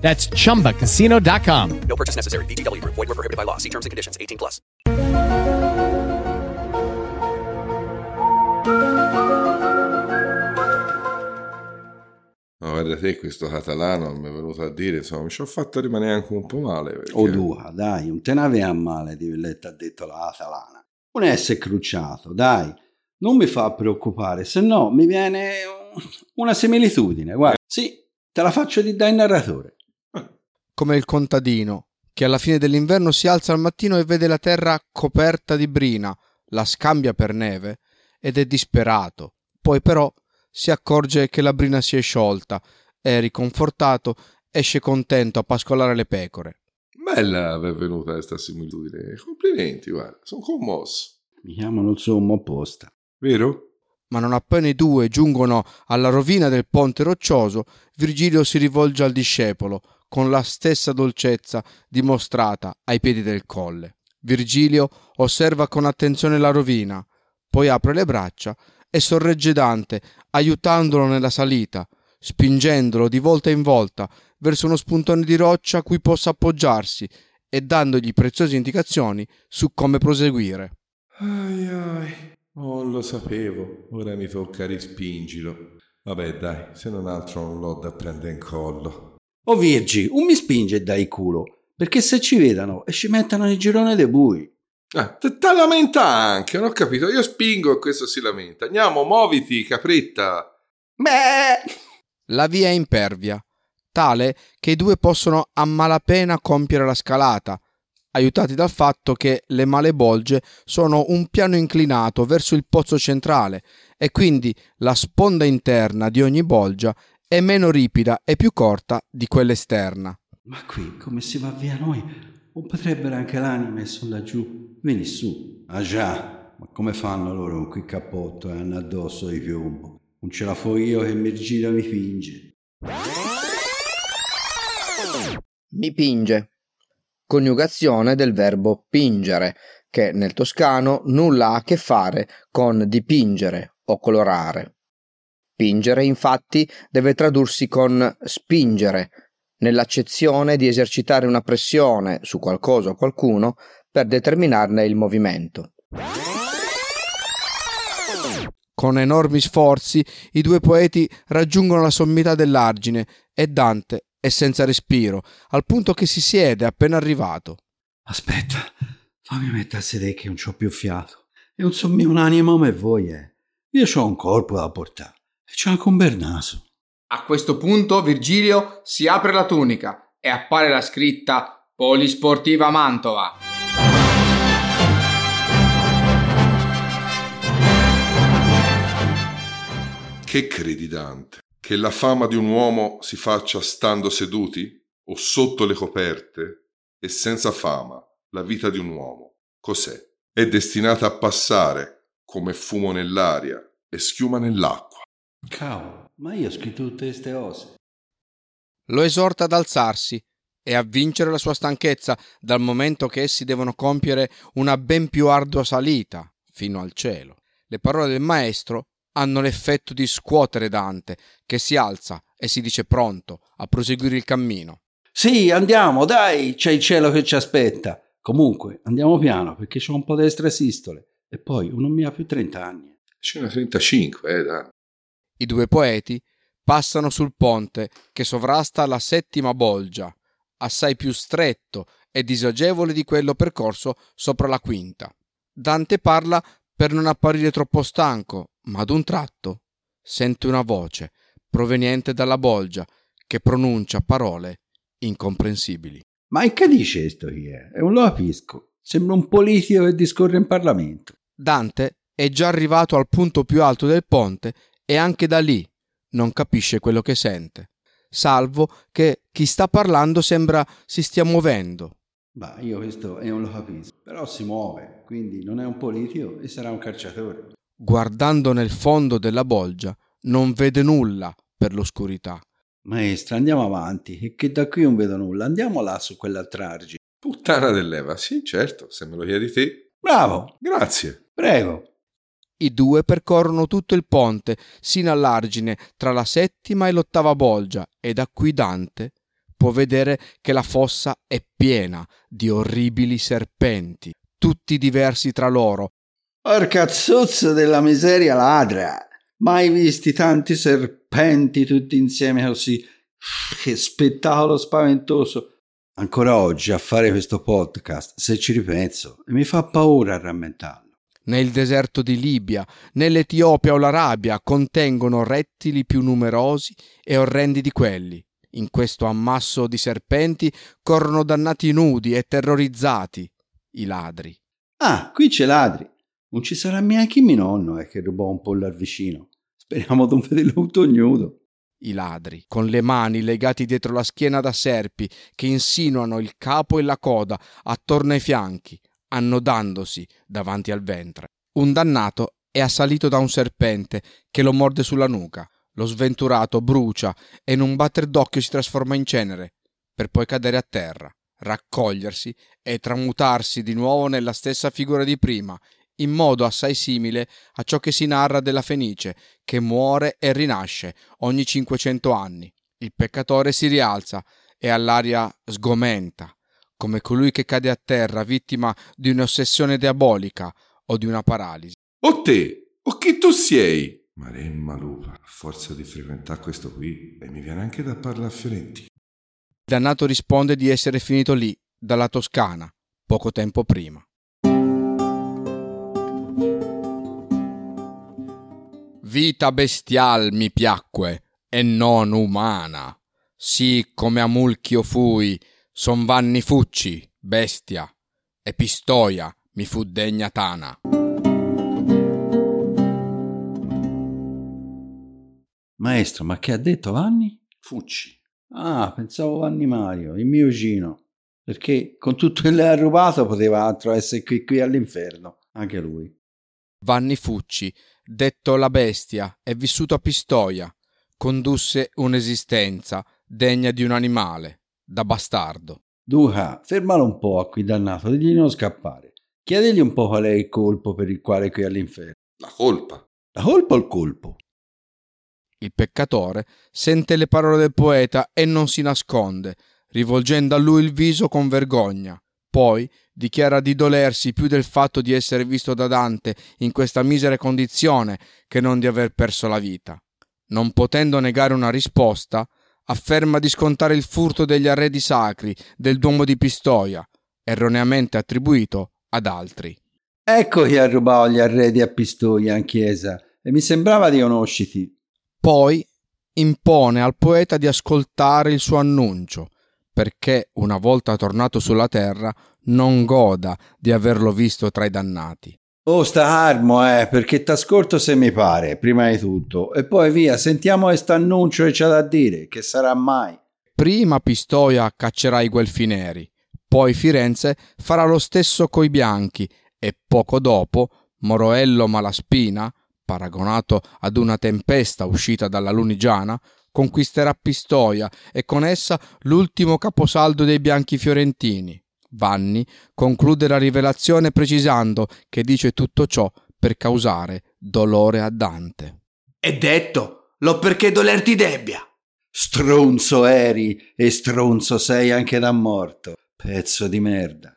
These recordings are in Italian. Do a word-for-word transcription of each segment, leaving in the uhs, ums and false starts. That's chumba casino dot com. No purchase necessary. V G W Group. Void where prohibited by law. See terms and conditions. eighteen plus. No, guarda te, questo catalano mi è venuto a dire, insomma, mi ci ho fatto rimanere anche un po' male. Perché... Oh, Duca, dai, non te ne aveva male di Villetta, ha detto la catalana. Non essere crucciato, dai. Non mi fa preoccupare, se no mi viene una similitudine. Guarda, sì, te la faccio di dai narratore. Come il contadino, che alla fine dell'inverno si alza al mattino e vede la terra coperta di brina, la scambia per neve ed è disperato. Poi però si accorge che la brina si è sciolta, è riconfortato, esce contento a pascolare le pecore. Bella benvenuta questa similitudine, complimenti, guarda, sono commosso. Mi chiamano il sommo apposta. Vero? Ma non appena i due giungono alla rovina del ponte roccioso, Virgilio si rivolge al discepolo, con la stessa dolcezza dimostrata ai piedi del colle. Virgilio osserva con attenzione la rovina, poi apre le braccia e sorregge Dante, aiutandolo nella salita, spingendolo di volta in volta verso uno spuntone di roccia cui possa appoggiarsi e dandogli preziose indicazioni su come proseguire. Ai ai, non lo sapevo, ora mi tocca rispingilo. Vabbè dai, se non altro non l'ho da prendere in collo. O oh Virgi, un mi spinge dai culo, perché se ci vedano e ci mettano nel girone dei bui. Ah, te la lamenta anche, non ho capito. Io spingo e questo si lamenta. Andiamo, muoviti, capretta. Beh. La via è impervia, tale che i due possono a malapena compiere la scalata, aiutati dal fatto che le malebolge sono un piano inclinato verso il pozzo centrale e quindi la sponda interna di ogni bolgia è meno ripida e più corta di quella esterna. Ma qui come si va via noi? O potrebbero anche l'anime sono laggiù. Vieni su. Ah già, ma come fanno loro con quel cappotto e eh? hanno addosso di piombo? Non ce la fo io che mi gira mi pinge. Mi pinge. Coniugazione del verbo pingere, che nel toscano nulla ha a che fare con dipingere o colorare. Pingere, infatti, deve tradursi con spingere, nell'accezione di esercitare una pressione su qualcosa o qualcuno per determinarne il movimento. Con enormi sforzi, i due poeti raggiungono la sommità dell'argine e Dante è senza respiro, al punto che si siede appena arrivato. Aspetta, fammi mettere a sedere che non c'ho più fiato. E non so un'anima come voi, eh. Io c'ho un corpo da portare. C'è anche un bel naso. A questo punto Virgilio si apre la tunica e appare la scritta Polisportiva Mantova. Che credi, Dante? Che la fama di un uomo si faccia stando seduti o sotto le coperte? E senza fama la vita di un uomo cos'è? È destinata a passare come fumo nell'aria e schiuma nell'acqua. Cavolo, ma io ho scritto tutte queste cose. Lo esorta ad alzarsi e a vincere la sua stanchezza, dal momento che essi devono compiere una ben più ardua salita fino al cielo. Le parole del maestro hanno l'effetto di scuotere Dante, che si alza e si dice pronto a proseguire il cammino. Sì, andiamo, dai, c'è il cielo che ci aspetta. Comunque, andiamo piano perché c'ho un po' di extrasistole e poi uno mi ha più trenta anni. C'è una trentacinque, eh, Dante. I due poeti passano sul ponte che sovrasta la settima bolgia, assai più stretto e disagevole di quello percorso sopra la quinta. Dante parla per non apparire troppo stanco, ma ad un tratto sente una voce proveniente dalla bolgia che pronuncia parole incomprensibili. Ma che dice questo chi è? Non lo capisco. Sembra un politico che discorre in Parlamento. Dante è già arrivato al punto più alto del ponte e anche da lì non capisce quello che sente, salvo che chi sta parlando sembra si stia muovendo. Bah, io questo non lo capisco, però si muove, quindi non è un politico e sarà un calciatore. Guardando nel fondo della bolgia non vede nulla per l'oscurità. Maestra, andiamo avanti, che da qui non vedo nulla, andiamo là su quell'altra argine. Puttana dell'Eva, sì certo, se me lo chiedi te. Bravo! Grazie! Prego! I due percorrono tutto il ponte, sino all'argine, tra la settima e l'ottava bolgia, e da qui Dante può vedere che la fossa è piena di orribili serpenti, tutti diversi tra loro. Porca zozza della miseria ladra! Mai visti tanti serpenti tutti insieme così? Che spettacolo spaventoso! Ancora oggi a fare questo podcast, se ci ripenso, mi fa paura a rammentarlo. Nel deserto di Libia, nell'Etiopia o l'Arabia contengono rettili più numerosi e orrendi di quelli. In questo ammasso di serpenti corrono dannati nudi e terrorizzati i ladri. Ah, qui c'è Ladri. Non ci sarà neanche mio nonno eh, che rubò un pollo al vicino. Speriamo di non vederlo tutto nudo. I ladri, con le mani legati dietro la schiena da serpi che insinuano il capo e la coda attorno ai fianchi, annodandosi davanti al ventre. Un dannato è assalito da un serpente che lo morde sulla nuca. Lo sventurato brucia e in un batter d'occhio si trasforma in cenere, per poi cadere a terra, raccogliersi e tramutarsi di nuovo nella stessa figura di prima, in modo assai simile a ciò che si narra della Fenice, che muore e rinasce ogni cinquecento anni. Il peccatore si rialza e ha l'aria sgomenta, come colui che cade a terra vittima di un'ossessione diabolica o di una paralisi. O te, o chi tu sei? Maremma lupa, a forza di frequentare questo qui, e mi viene anche da parlare a Fiorenti. Il dannato risponde di essere finito lì, dalla Toscana, poco tempo prima. Vita bestial mi piacque, e non umana. Sì, come a Mulchio fui, son Vanni Fucci, bestia, e Pistoia mi fu degna tana. Maestro, ma che ha detto Vanni? Fucci. Ah, pensavo Vanni Mario, il mio cugino, perché con tutto quello che ha rubato poteva altro essere qui, qui all'inferno, anche lui. Vanni Fucci, detto la bestia, è vissuto a Pistoia, condusse un'esistenza degna di un animale, da bastardo. Duca, fermalo un po' a qui dannato, digli non scappare. Chiedigli un po' qual è il colpo per il quale è qui all'inferno. La colpa. La colpa o il colpo? Il peccatore sente le parole del poeta e non si nasconde, rivolgendo a lui il viso con vergogna. Poi dichiara di dolersi più del fatto di essere visto da Dante in questa misera condizione che non di aver perso la vita. Non potendo negare una risposta, afferma di scontare il furto degli arredi sacri del Duomo di Pistoia, erroneamente attribuito ad altri. Ecco chi ha rubato gli arredi a Pistoia in chiesa, e mi sembrava di conosciti. Poi impone al poeta di ascoltare il suo annuncio, perché una volta tornato sulla terra non goda di averlo visto tra i dannati. Oh, sta armo, eh, perché t'ascolto se mi pare, prima di tutto, e poi via, sentiamo quest'annuncio che c'ha da dire, che sarà mai. Prima Pistoia caccerà i guelfineri, poi Firenze farà lo stesso coi bianchi, e poco dopo Moroello Malaspina, paragonato ad una tempesta uscita dalla Lunigiana, conquisterà Pistoia e con essa l'ultimo caposaldo dei bianchi fiorentini. Vanni conclude la rivelazione precisando che dice tutto ciò per causare dolore a Dante. È detto, lo perché dolerti debbia. Stronzo eri e stronzo sei anche da morto, pezzo di merda.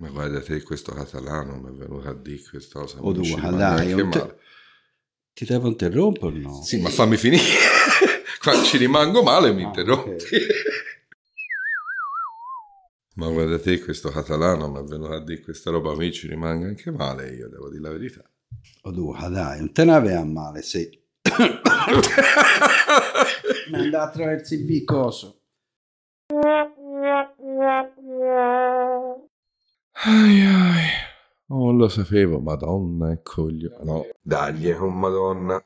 Ma guarda te, questo catalano mi è venuto a dire questa cosa. Oh, due, dai, un te... ti devo interrompere o no? Sì, sì, ma fammi finire. Quando ci rimango male mi ah, interrompi. Okay. Ma guarda te, questo catalano mi è venuto a dire questa roba, mi ci rimango anche male, io devo dire la verità. Oh, due, dai, non te ne aveva male, sì. Mi andava attraverso il bicoso. Ai ai, non lo sapevo, madonna e coglio. No, dagli con madonna.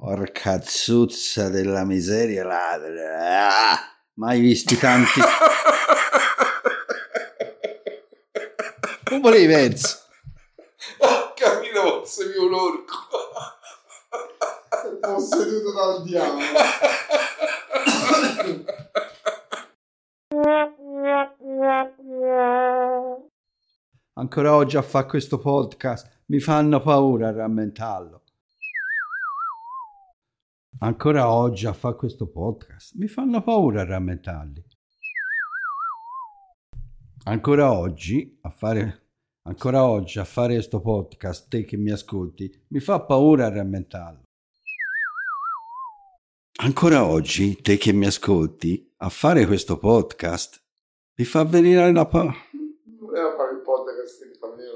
Porca zuzza della miseria, Ladri. Ah, mai visti tanti. Non volevi mezzo. Oh, camminavo, sei un orco. Posseduto dal diavolo. Ancora oggi a fare questo podcast mi fanno paura a rammentarlo. Ancora oggi a fare questo podcast mi fanno paura a rammentarli. Ancora oggi a fare ancora oggi a fare questo podcast, te che mi ascolti, mi fa paura a rammentarlo. Ancora oggi, te che mi ascolti, a fare questo podcast mi fa venire la paura. Voleva fare il podcast che ti fa venire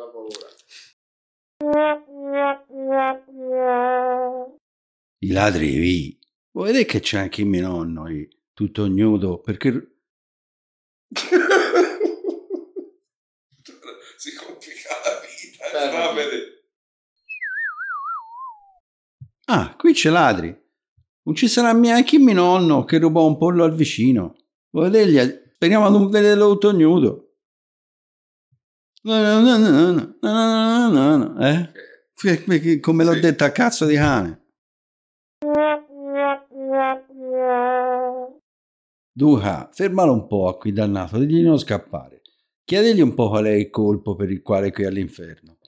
la paura. I ladri vi. Vuoi vedere che c'è anche mio nonno lì, tutto nudo, perché... si complica la vita. Bene. Ah, qui c'è Ladri. Non ci sarà neanche mio nonno che rubò un pollo al vicino. Vuoi vedergli? Speriamo di non vederlo tutto nudo. No, no, no, no, no, no, no, no, eh? Okay. Come l'ho sì. detto, a cazzo di cane. Duca, fermalo un po' a qui dannato, digli di non scappare. Chiedigli un po' qual è il colpo per il quale qui all'inferno.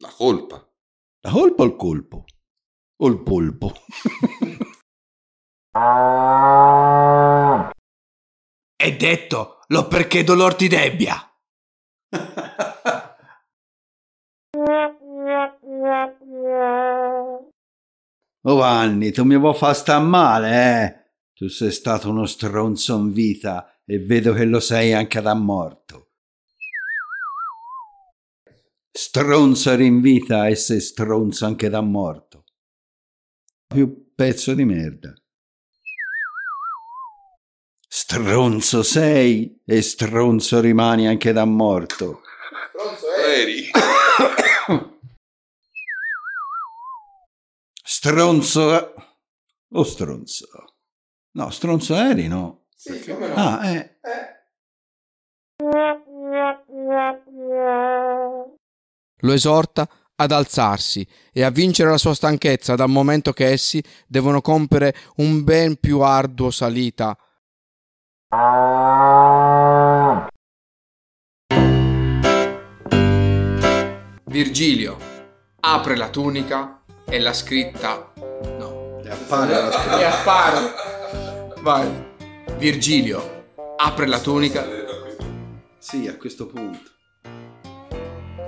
La colpa. La colpa o il colpo? O il polpo? È detto, lo perché dolor ti debbia. Oh Vanni, tu mi vuoi far sta male, eh? Tu sei stato uno stronzo in vita e vedo che lo sei anche da morto. Stronzo eri in vita e sei stronzo anche da morto. Più pezzo di merda. Stronzo sei e stronzo rimani anche da morto. Stronzo eri. Stronzo. O stronzo. No, stronzo eri no. Sì, come no. Ah, eh. eh. Lo esorta ad alzarsi e a vincere la sua stanchezza dal momento che essi devono compiere un ben più arduo salita. Virgilio apre la tunica e la scritta no. E appare la scritta. E appare. Vai. Virgilio apre la tunica. Sì, a questo punto.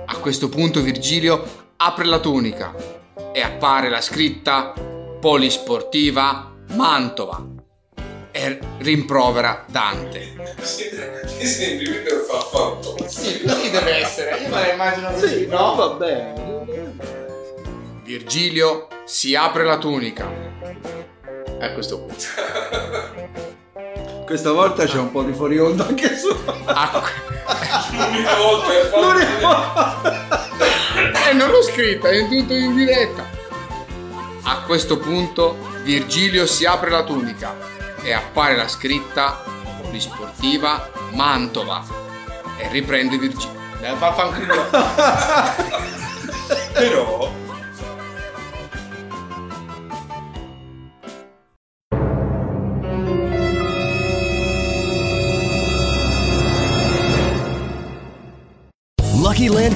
A questo punto Virgilio apre la tunica e appare la scritta Polisportiva Mantova e rimprovera Dante. Ti sembri vero fa fatto? Sì, così deve essere. Io me la immagino così, sì, no? Va bene. Virgilio si apre la tunica. A questo punto. Questa volta c'è un po' di fuori onda anche su. L'unica volta è fatto. E non l'ho scritta, è tutto in diretta. A questo punto Virgilio si apre la tunica e appare la scritta Polisportiva Mantova e riprende Virgilio. Ne vaffanculo. Però Luckyland